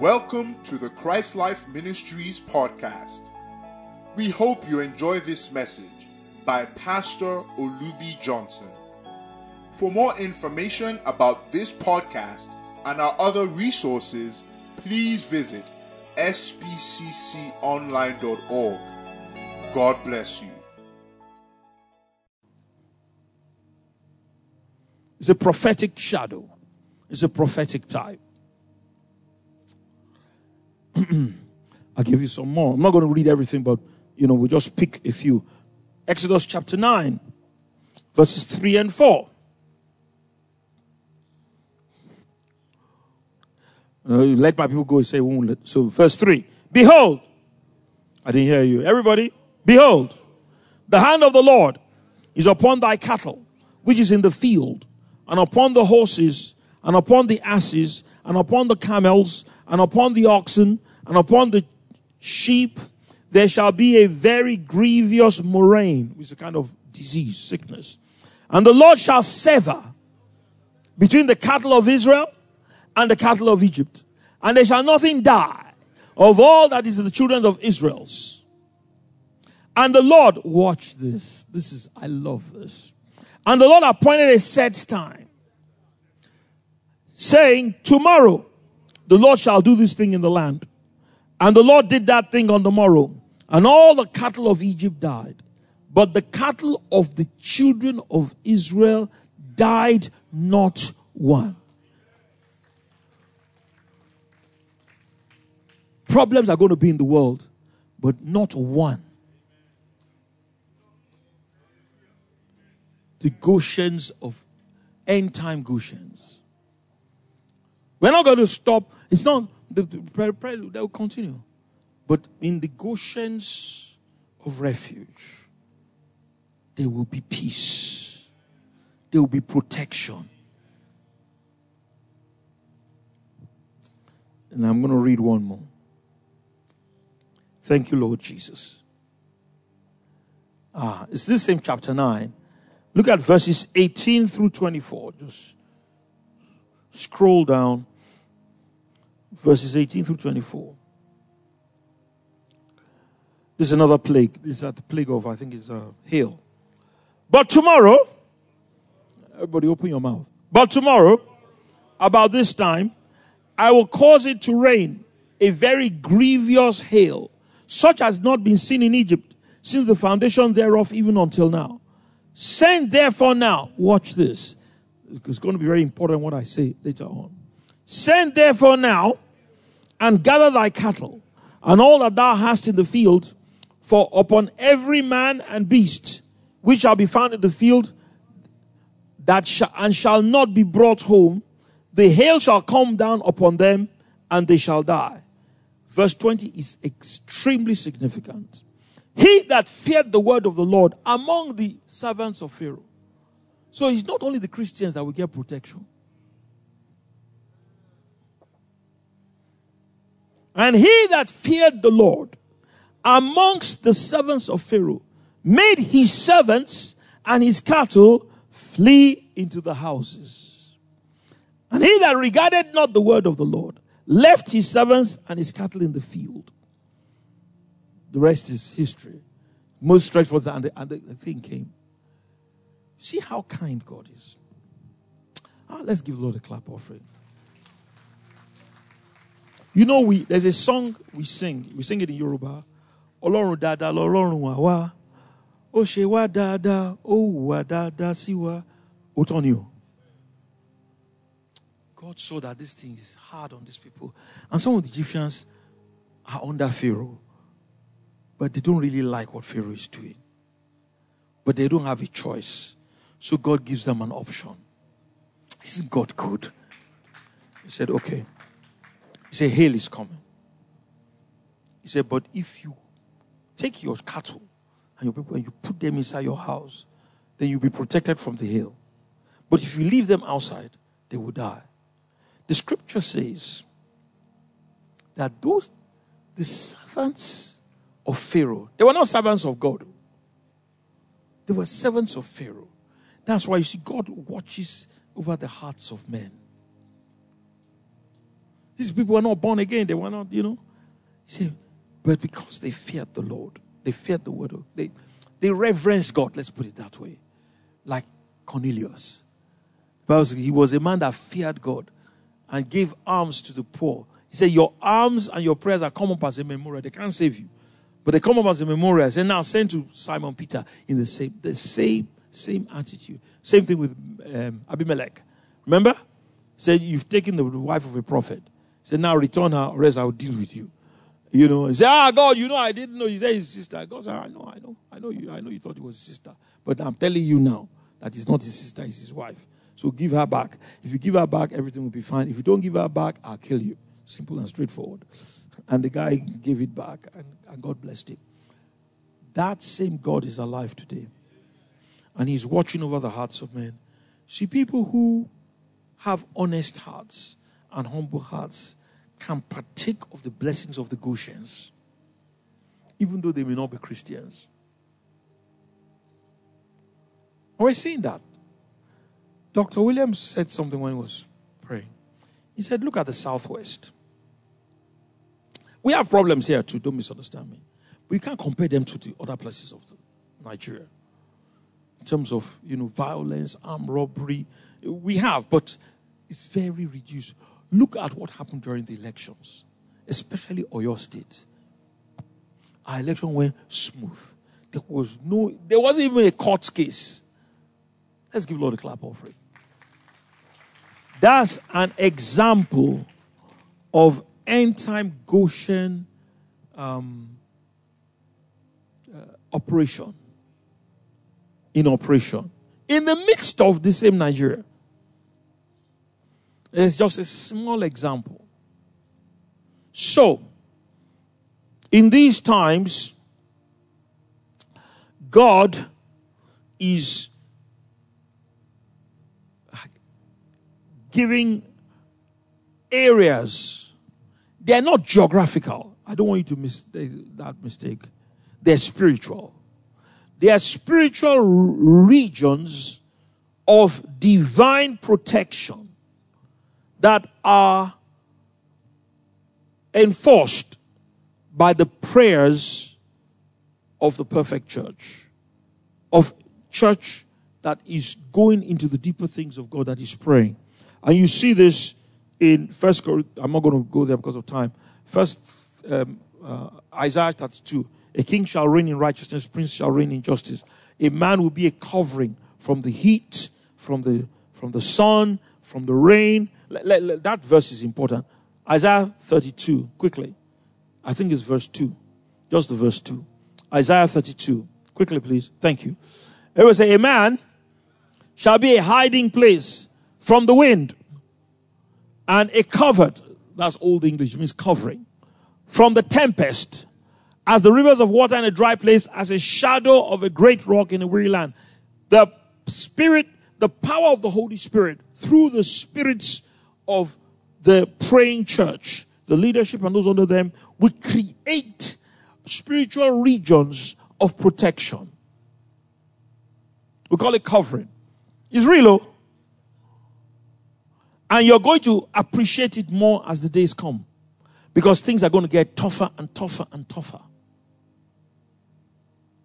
Welcome to the Christ Life Ministries podcast. We hope you enjoy this message by Pastor Olubi Johnson. For more information about this podcast and our other resources, please visit spcconline.org. God bless you. It's a prophetic shadow. It's a prophetic type. I'll give you some more. I'm not going to read everything, but, we'll just pick a few. Exodus chapter 9, verses 3 and 4. Let my people go and say, won't let. So verse 3. Behold. I didn't hear you. Everybody. Behold. The hand of the Lord is upon thy cattle, which is in the field, and upon the horses, and upon the asses, and upon the camels, and upon the oxen, and upon the sheep. There shall be a very grievous murrain, which is a kind of disease, sickness. And the Lord shall sever between the cattle of Israel and the cattle of Egypt, and there shall nothing die of all that is the children of Israel's. And the Lord, watch this. I love this. And the Lord appointed a set time, saying, tomorrow the Lord shall do this thing in the land. And the Lord did that thing on the morrow, and all the cattle of Egypt died. But the cattle of the children of Israel died not one. Problems are going to be in the world, but not one. The Goshens of end-time Goshens. We're not going to stop. It's not, the prayer that will continue. But in the Goshens of refuge, there will be peace. There will be protection. And I'm going to read one more. Thank you, Lord Jesus. It's this same chapter 9. Look at verses 18 through 24. Just scroll down. Verses 18 through 24. This is another plague. This is the plague of, I think it's hail. But tomorrow, everybody open your mouth. But tomorrow, about this time, I will cause it to rain a very grievous hail, such as not been seen in Egypt since the foundation thereof, even until now. Send therefore now, watch this, it's going to be very important what I say later on. Send therefore now, and gather thy cattle, and all that thou hast in the field, for upon every man and beast which shall be found in the field, and shall not be brought home, the hail shall come down upon them, and they shall die. Verse 20 is extremely significant. He that feared the word of the Lord among the servants of Pharaoh. So it's not only the Christians that will get protection. And he that feared the Lord amongst the servants of Pharaoh made his servants and his cattle flee into the houses. And he that regarded not the word of the Lord left his servants and his cattle in the field. The rest is history. Most straightforward, and the thing came. See how kind God is. Let's give the Lord a clap offering. There's a song we sing. We sing it in Yoruba. Olorun dada, Olorun wawa. O se wa dada, o wa dada siwa. Otonio. God saw that this thing is hard on these people. And some of the Egyptians are under Pharaoh. But they don't really like what Pharaoh is doing. But they don't have a choice. So God gives them an option. Isn't God good? He said, okay. He said, hail is coming. He said, but if you take your cattle and your people and you put them inside your house, then you'll be protected from the hail. But if you leave them outside, they will die. The scripture says that the servants of Pharaoh, they were not servants of God. They were servants of Pharaoh. That's why you see God watches over the hearts of men. These people were not born again. They were not, you know. He said, but because they feared the Lord, they feared the word. They reverenced God, let's put it that way. Like Cornelius. Because he was a man that feared God and gave alms to the poor. He said, your alms and your prayers are come up as a memorial. They can't save you. But they come up as a memorial. He said, now send to Simon Peter in the same attitude. Same thing with Abimelech. Remember? He said, you've taken the wife of a prophet. He said, now return her or else I'll deal with you. You know, he said, God, you know, I didn't know. He said, his sister. God said, I know you thought it was his sister. But I'm telling you now that it's not his sister, it's his wife. So give her back. If you give her back, everything will be fine. If you don't give her back, I'll kill you. Simple and straightforward. And the guy gave it back, and God blessed him. That same God is alive today. And he's watching over the hearts of men. See, people who have honest hearts and humble hearts can partake of the blessings of the Goshens, even though they may not be Christians. Are we seeing that? Dr. Williams said something when he was praying. He said, look at the Southwest. We have problems here too, don't misunderstand me. But you can't compare them to the other places of Nigeria. In terms of, you know, violence, armed robbery. We have, but it's very reduced. Look at what happened during the elections, especially Oyo State. Our election went smooth. There wasn't even a court case. Let's give Lord a clap offering. That's an example of end-time Goshen operation. In operation. In the midst of the same Nigeria. It's just a small example. So, in these times, God is giving areas. They are not geographical. I don't want you to make that mistake. They're spiritual. They are spiritual regions of divine protection that are enforced by the prayers of the perfect church, of church that is going into the deeper things of God, that is praying. And you see this in First Corinthians. I'm not going to go there because of time. Isaiah 32. A king shall reign in righteousness, prince shall reign in justice. A man will be a covering from the heat, from the sun, from the rain. That verse is important. Isaiah 32, quickly. I think it's verse 2. Just the verse 2. Isaiah 32. Quickly, please. Thank you. It will say, a man shall be a hiding place from the wind, and a covert, that's Old English, means covering, from the tempest, as the rivers of water in a dry place, as a shadow of a great rock in a weary land. The Spirit, the power of the Holy Spirit, through the spirits of the praying church, the leadership and those under them, we create spiritual regions of protection. We call it covering. It's real, oh. And you're going to appreciate it more as the days come, because things are going to get tougher and tougher and tougher.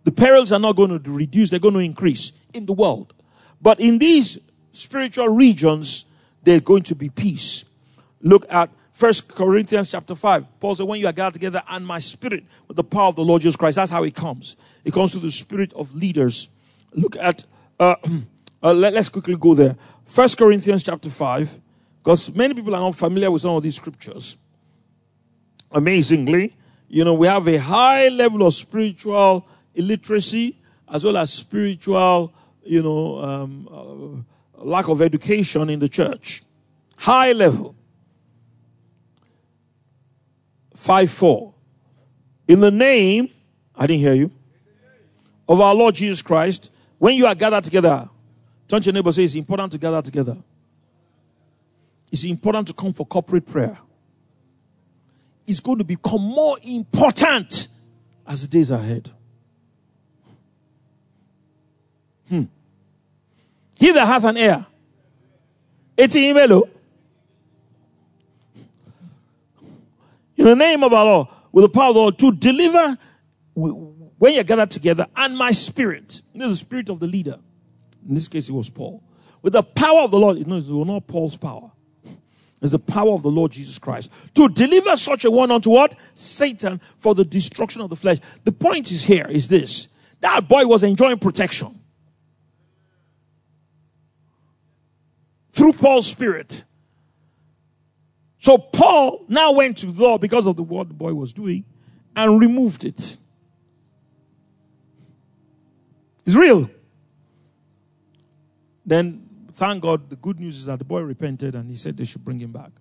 The perils are not going to reduce, they're going to increase in the world. But in these spiritual regions, there's going to be peace. Look at 1 Corinthians chapter 5. Paul said, when you are gathered together and my spirit with the power of the Lord Jesus Christ, that's how it comes. It comes through the spirit of leaders. Look at, let's quickly go there. 1 Corinthians chapter 5, because many people are not familiar with some of these scriptures. Amazingly, you know, we have a high level of spiritual illiteracy as well as spiritual, you know, lack of education in the church. High level. 5:4. In the name, I didn't hear you, of our Lord Jesus Christ, when you are gathered together, turn to your neighbor and say, it's important to gather together. It's important to come for corporate prayer. It's going to become more important as the days are ahead. He that hath an ear, in the name of our Lord, with the power of the Lord, to deliver when you're gathered together, and my spirit. This is the spirit of the leader. In this case, it was Paul. With the power of the Lord, it was not Paul's power. It's the power of the Lord Jesus Christ. To deliver such a one unto what? Satan, for the destruction of the flesh. The point is here, is this. That boy was enjoying protection. Through Paul's spirit. So Paul now went to the Lord because of what the boy was doing and removed it. It's real. Then, thank God, the good news is that the boy repented and he said they should bring him back.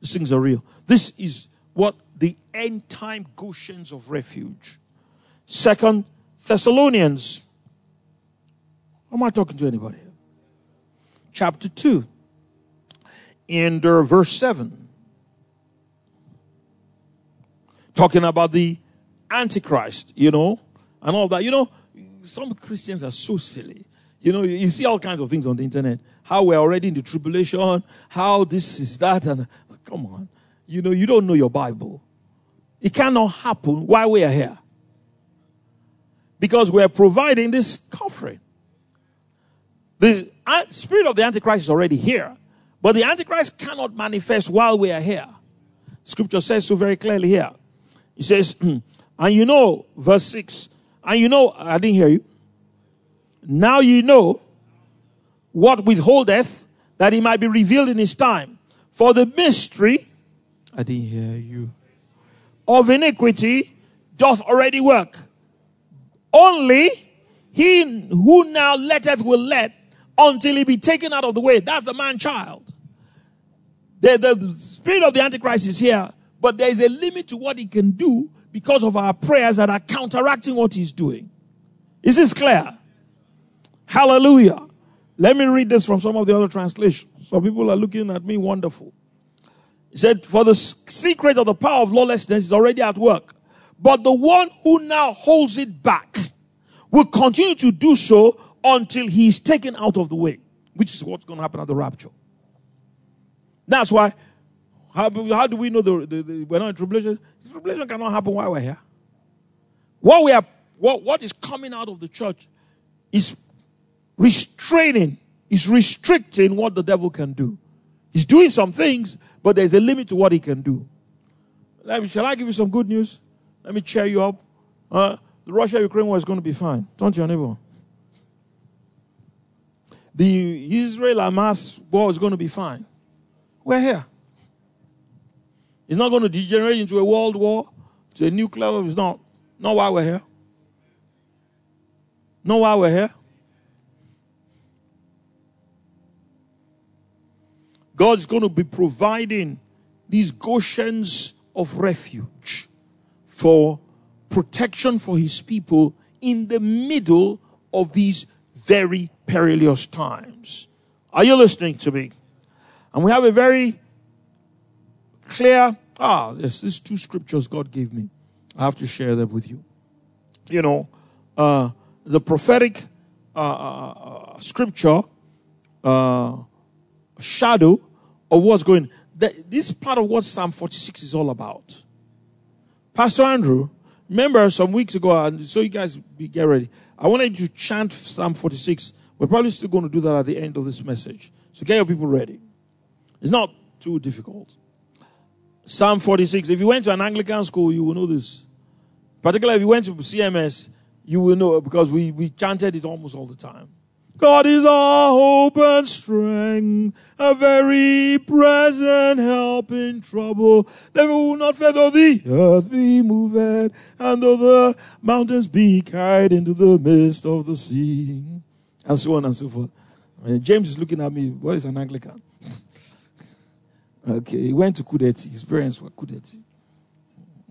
These things are real. This is what the end-time Goshens of refuge. 2 Thessalonians. Am I talking to anybody? Chapter 2. And verse 7. Talking about the Antichrist, and all that. Some Christians are so silly. You see all kinds of things on the internet. How we're already in the tribulation. How this is that. And come on. You don't know your Bible. It cannot happen while we are here. Because we're providing this covering. The spirit of the Antichrist is already here. But the Antichrist cannot manifest while we are here. Scripture says so very clearly here. It says, and verse 6. And I didn't hear you. Now ye know what withholdeth, that he might be revealed in his time. For the mystery, I didn't hear you, of iniquity doth already work. Only he who now letteth will let until he be taken out of the way. That's the man-child. The spirit of the Antichrist is here, but there is a limit to what he can do because of our prayers that are counteracting what he's doing. Is this clear? Hallelujah. Let me read this from some of the other translations. Some people are looking at me wonderful. He said, for the secret of the power of lawlessness is already at work. But the one who now holds it back will continue to do so until he is taken out of the way. Which is what's going to happen at the rapture. That's why, how do we know we're not in tribulation? Tribulation cannot happen while we're here. What is coming out of the church is restricting what the devil can do. He's doing some things, but there's a limit to what he can do. Shall I give you some good news? Let me cheer you up. The Russia-Ukraine war is going to be fine. Turn to your neighbor. The Israel-Hamas war is going to be fine. We're here. It's not going to degenerate into a world war, to a nuclear war. It's not. Not why we're here. Not why we're here. God's going to be providing these Goshens of refuge for protection for his people in the middle of these very perilous times. Are you listening to me? And we have a very clear, there's these two scriptures God gave me. I have to share them with you. The prophetic scripture, shadow of what's going on. This part of what Psalm 46 is all about. Pastor Andrew, remember some weeks ago, and so you guys get ready, I wanted you to chant Psalm 46. We're probably still going to do that at the end of this message. So get your people ready. It's not too difficult. Psalm 46. If you went to an Anglican school, you will know this. Particularly if you went to CMS, you will know it because we chanted it almost all the time. God is our hope and strength, a very present help in trouble. They will not fear though the earth be moved, and though the mountains be carried into the midst of the sea. And so on and so forth. James is looking at me. What is an Anglican? Okay, he went to Kudeti. His parents were Kudeti.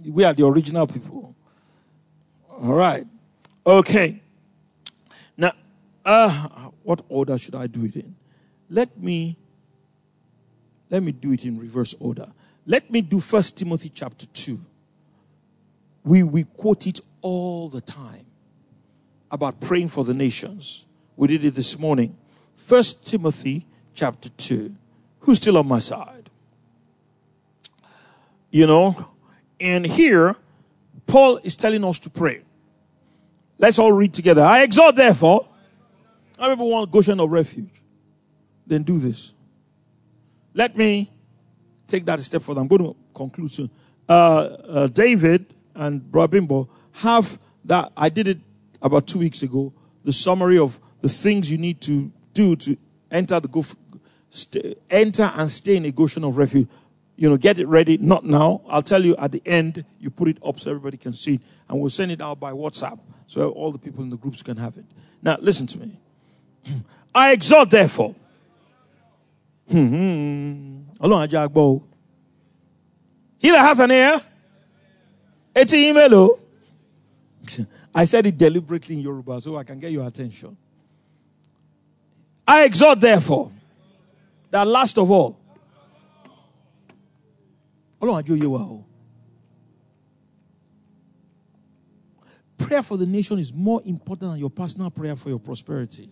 We are the original people. All right. Okay. Now, what order should I do it in? Let me do it in reverse order. Let me do 1 Timothy chapter 2. We quote it all the time about praying for the nations. We did it this morning. 1 Timothy chapter 2. Who's still on my side? you know. And here, Paul is telling us to pray. Let's all read together. I exhort, therefore, I remember one Goshen of refuge. Then do this. Let me take that a step further. I'm going to conclude soon. David and Brother Bimbo have that. I did it about 2 weeks ago. The summary of the things you need to do to enter the enter and stay in a Goshen of refuge. You know, get it ready. Not now. I'll tell you at the end. You put it up so everybody can see it, and we'll send it out by WhatsApp so all the people in the groups can have it. Now, listen to me. I exhort, therefore. He that hath an ear, I said it deliberately in Yoruba so I can get your attention. I exhort, therefore, that last of all, prayer for the nation is more important than your personal prayer for your prosperity.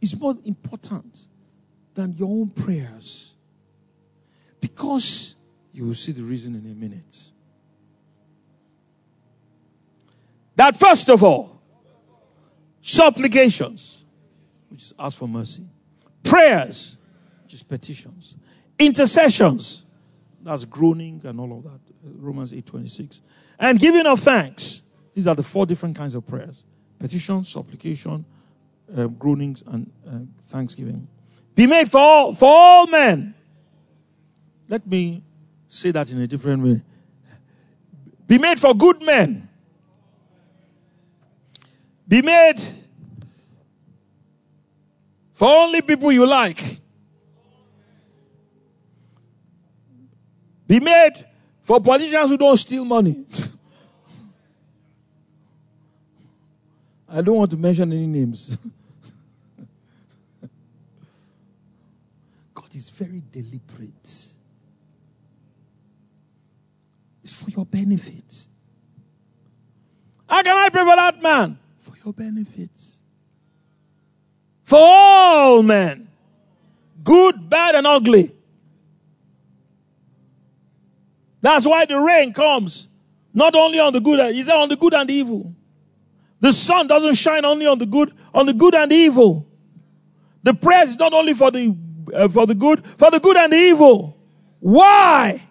It's more important than your own prayers. Because you will see the reason in a minute. That first of all, supplications, which is ask for mercy. Prayers, which is petitions. Intercessions, that's groaning and all of that. Romans 8:26. And giving of thanks. These are the four different kinds of prayers. Petition, supplication, groanings, and thanksgiving. Be made for all men. Let me say that in a different way. Be made for good men. Be made for only people you like. Be made for politicians who don't steal money. I don't want to mention any names. God is very deliberate. It's for your benefit. How can I pray for that man? For your benefit. For all men. Good, bad, and ugly. That's why the rain comes. Not only on the good, it's on the good and the evil. The sun doesn't shine only on the good and the evil. The prayer is not only for the good and the evil. Why?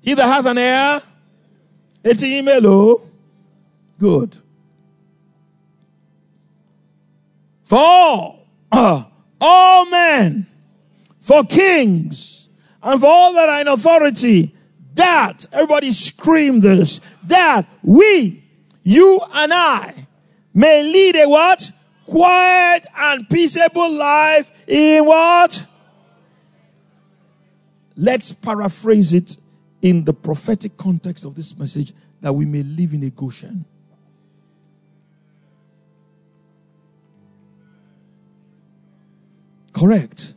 He that hath an ear, good. For all men, for kings, and for all that are in authority, that, everybody scream this, that we, you and I, may lead a what? Quiet and peaceable life in what? Let's paraphrase it in the prophetic context of this message, that we may live in a Goshen. Correct.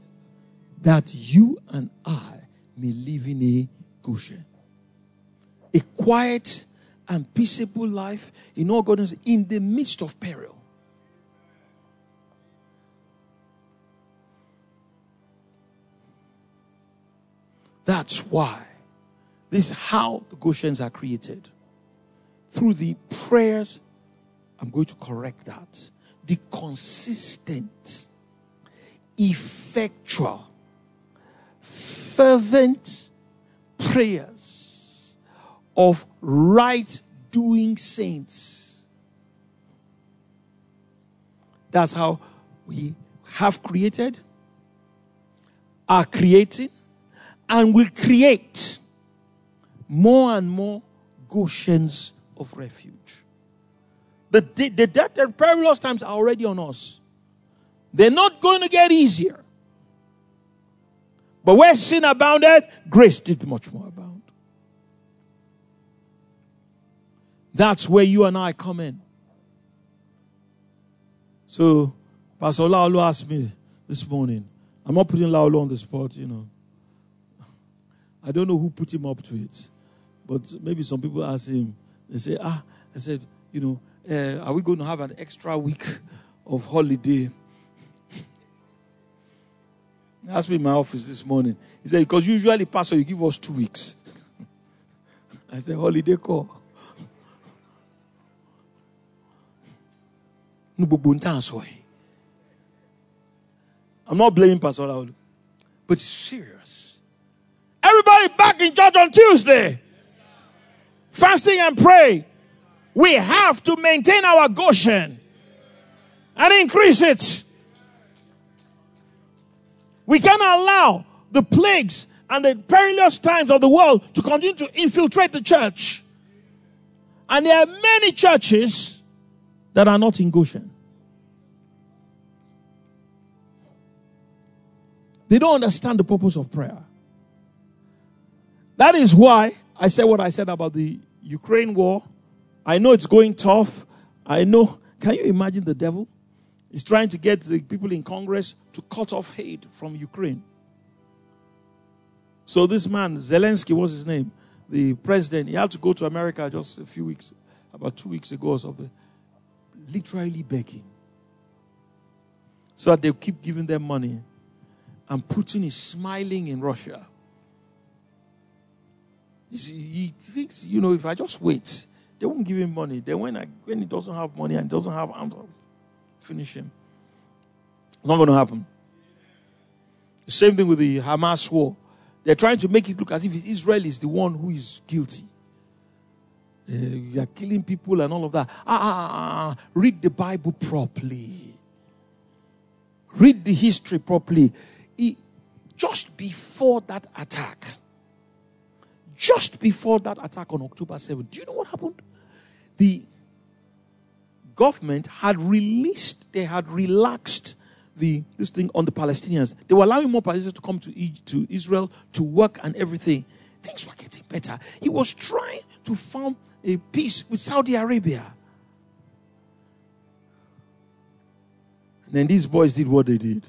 That you and I may live in a Goshen. A quiet and peaceable life in all godliness, in the midst of peril. That's why. This is how the Goshens are created. Through the prayers, I'm going to correct that. The consistent, effectual, fervent prayers of right-doing saints. That's how we have created, are creating, and will create more and more Goshens of refuge. The death and perilous times are already on us. They're not going to get easier. But where sin abounded, grace did much more abound. That's where you and I come in. So, Pastor Laolu asked me this morning. I'm not putting Laolu on the spot, you know. I don't know who put him up to it, but maybe some people ask him. They say, I said, are we going to have an extra week of holiday He asked me in my office this morning. He said, because usually, Pastor, you give us 2 weeks. I said, holiday call. I'm not blaming Pastor Laolu, but it's serious. Everybody back in church on Tuesday. Fasting and pray. We have to maintain our Goshen and increase it. We can't allow the plagues and the perilous times of the world to continue to infiltrate the church. And there are many churches that are not in Goshen. They don't understand the purpose of prayer. That is why I said what I said about the Ukraine war. I know it's going tough. I know. Can you imagine the devil? He's trying to get the people in Congress to cut off aid from Ukraine. So this man, Zelensky, what's his name? The president, he had to go to America just a few weeks, about 2 weeks ago or something, literally begging. So that they'll keep giving them money. And Putin is smiling in Russia. He thinks, you know, if I just wait, they won't give him money. Then when he doesn't have money and doesn't have arms, finish him. It's not going to happen. The same thing with the Hamas war. They're trying to make it look as if Israel is the one who is guilty. They are killing people and all of that. Read the Bible properly. Read the history properly. Just before that attack, on October 7th, do you know what happened? The government had relaxed this thing on the Palestinians. They were allowing more Palestinians to come to Israel to work and everything. Things were getting better. He was trying to form a peace with Saudi Arabia. And then these boys did what they did.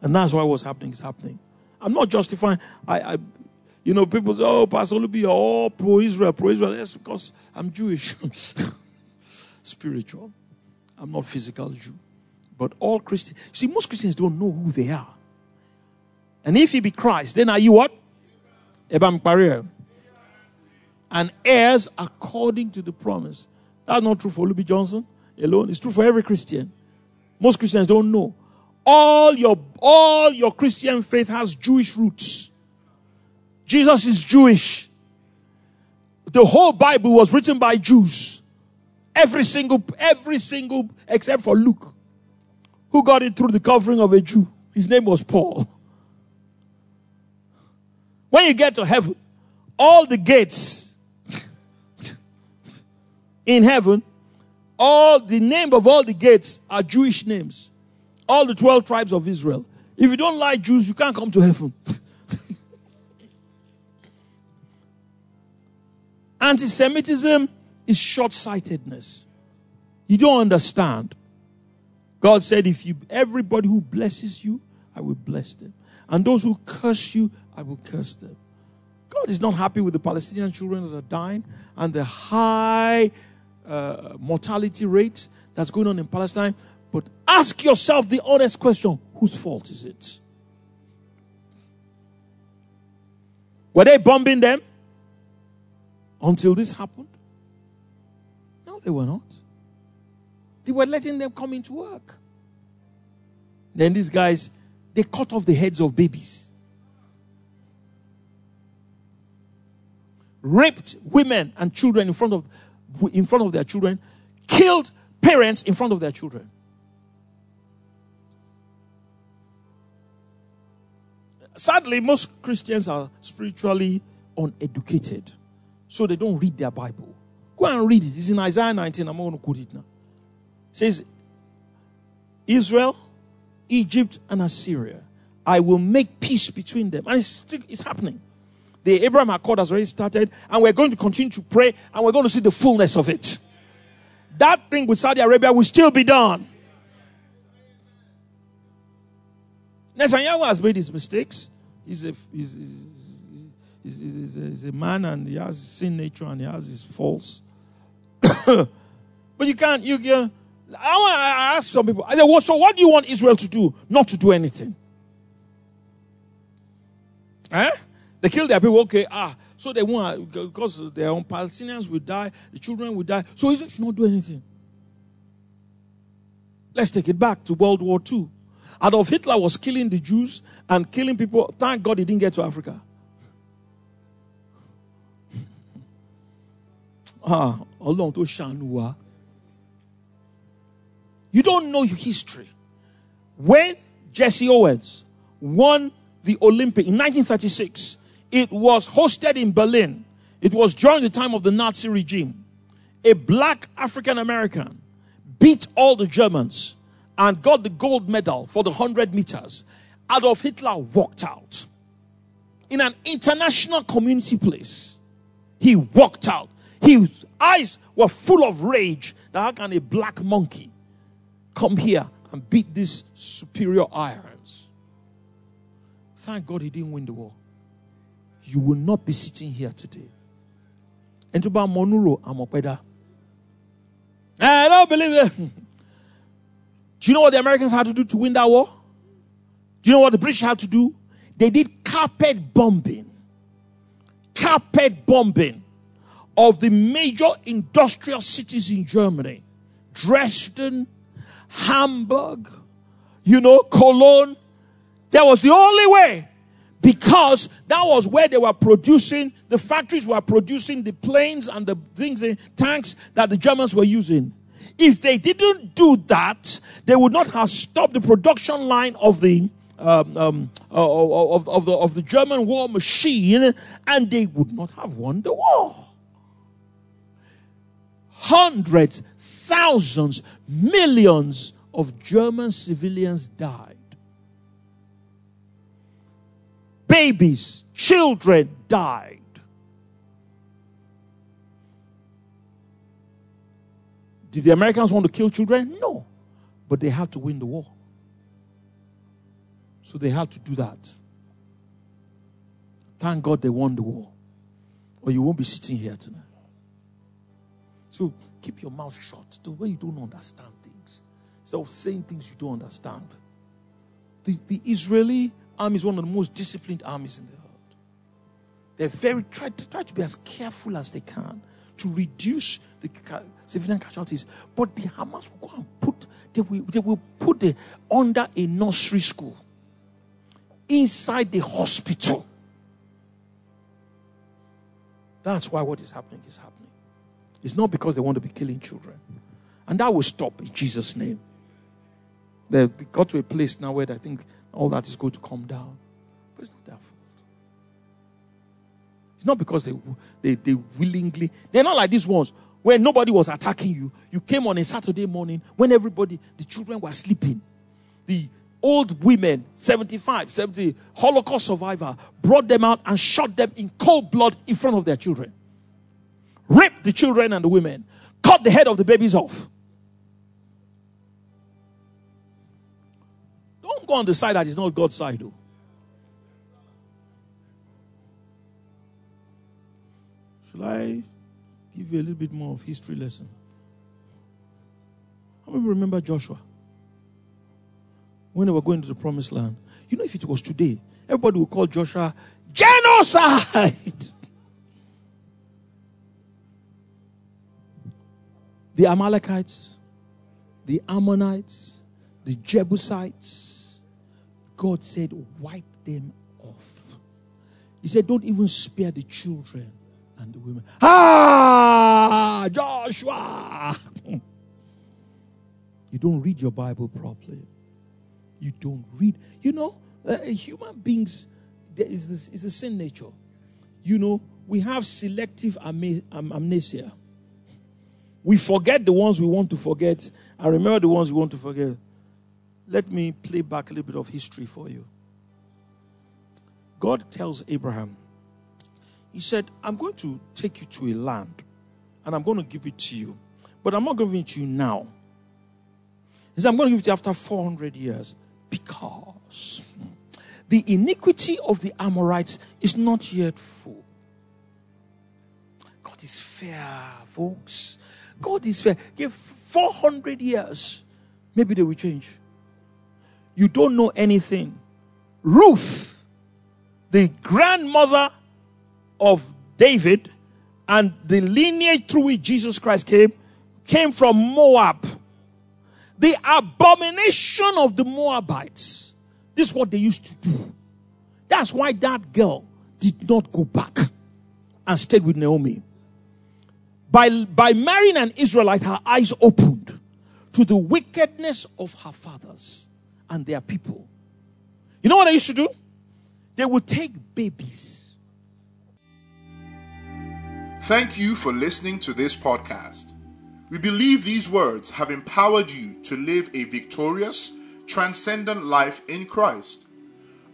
And that's why what's happening is happening. I'm not justifying. You know, people say, oh, Pastor Olubi, you're all pro-Israel, pro-Israel. Yes, because I'm Jewish. Spiritual. I'm not physical Jew. But all Christians... See, most Christians don't know who they are. And if you be Christ, then are you what? And heirs according to the promise. That's not true for Olubi Johnson alone. It's true for every Christian. Most Christians don't know. All your Christian faith has Jewish roots. Jesus is Jewish. The whole Bible was written by Jews. Every single, except for Luke, who got it through the covering of a Jew. His name was Paul. When you get to heaven, all the gates in heaven, all the name of all the gates are Jewish names. All the 12 tribes of Israel. If you don't like Jews, you can't come to heaven. Anti-Semitism is short-sightedness. You don't understand. God said, everybody who blesses you, I will bless them. And those who curse you, I will curse them. God is not happy with the Palestinian children that are dying and the high mortality rate that's going on in Palestine. But ask yourself the honest question, whose fault is it? Were they bombing them? Until this happened? No, they were not. They were letting them come into work. Then these guys, they cut off the heads of babies. Raped women and children in front of their children. Killed parents in front of their children. Sadly, most Christians are spiritually uneducated. So they don't read their Bible. Go and read it. It's in Isaiah 19. I'm not going to quote it now. It says, Israel, Egypt, and Assyria, I will make peace between them. And it's happening. The Abraham Accord has already started. And we're going to continue to pray. And we're going to see the fullness of it. That thing with Saudi Arabia will still be done. Netanyahu has made his mistakes. He's a man and he has his sin nature and he has his faults. But you can't, I asked some people, I said, well, so what do you want Israel to do? Not to do anything. Eh? They kill their people, okay, so they won't, because their own Palestinians will die, the children will die, so Israel should not do anything. Let's take it back to World War II. Adolf Hitler was killing the Jews and killing people. Thank God he didn't get to Africa. You don't know your history. When Jesse Owens won the Olympics in 1936, it was hosted in Berlin. It was during the time of the Nazi regime. A black African American beat all the Germans and got the gold medal for the 100 meters. Adolf Hitler walked out. In an international community place, he walked out. His eyes were full of rage. That how can a black monkey come here and beat these superior irons? Thank God he didn't win the war. You will not be sitting here today. And to ba monuro amopeda. I don't believe it. Do you know what the Americans had to do to win that war? Do you know what the British had to do? They did carpet bombing. Carpet bombing of the major industrial cities in Germany. Dresden, Hamburg, Cologne. That was the only way. Because that was where they were producing, the factories were producing the planes and the things, the tanks that the Germans were using. If they didn't do that, they would not have stopped the production line of the German war machine, and they would not have won the war. Hundreds, thousands, millions of German civilians died. Babies, children died. Did the Americans want to kill children? No. But they had to win the war. So they had to do that. Thank God they won the war. Or you won't be sitting here tonight. So keep your mouth shut. The way you don't understand things. Instead of saying things you don't understand. The Israeli army is one of the most disciplined armies in the world. They try to be as careful as they can to reduce the civilian casualties. But the Hamas will go and put the under a nursery school inside the hospital. That's why what is happening is happening. It's not because they want to be killing children, and that will stop in Jesus' name. They got to a place now where I think all that is going to come down. But it's not their fault. It's not because they willingly... They're not like these ones where nobody was attacking you. You came on a Saturday morning when the children were sleeping. The old women, 70, Holocaust survivor, brought them out and shot them in cold blood in front of their children. Raped the children and the women. Cut the head of the babies off. Go on the side that is not God's side, though. Shall I give you a little bit more of history lesson? How many remember Joshua? When they were going to the promised land. If it was today, everybody would call Joshua genocide. The Amalekites, the Ammonites, the Jebusites. God said, wipe them off. He said, don't even spare the children and the women. Joshua! You don't read your Bible properly. You don't read. Human beings, there is this, it's the sin nature. We have selective amnesia. We forget the ones we want to forget and remember the ones we want to forget. Let me play back a little bit of history for you. God tells Abraham, he said, I'm going to take you to a land and I'm going to give it to you. But I'm not giving it to you now. He said, I'm going to give it to you after 400 years because the iniquity of the Amorites is not yet full. God is fair, folks. God is fair. Give 400 years. Maybe they will change. You don't know anything. Ruth, the grandmother of David and the lineage through which Jesus Christ came from Moab. The abomination of the Moabites. This is what they used to do. That's why that girl did not go back and stayed with Naomi. By marrying an Israelite, her eyes opened to the wickedness of her fathers and their people. You know what they used to do? They would take babies. Thank you for listening to this podcast. We believe these words have empowered you to live a victorious, transcendent life in Christ.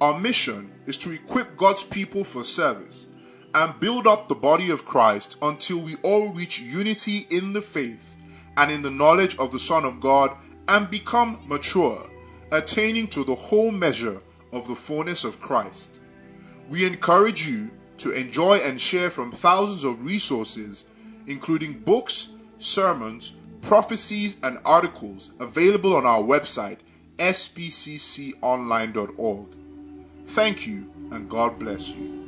Our mission is to equip God's people for service and build up the body of Christ until we all reach unity in the faith and in the knowledge of the Son of God and become mature, attaining to the whole measure of the fullness of Christ. We encourage you to enjoy and share from thousands of resources, including books, sermons, prophecies, and articles available on our website, spcconline.org. Thank you, and God bless you.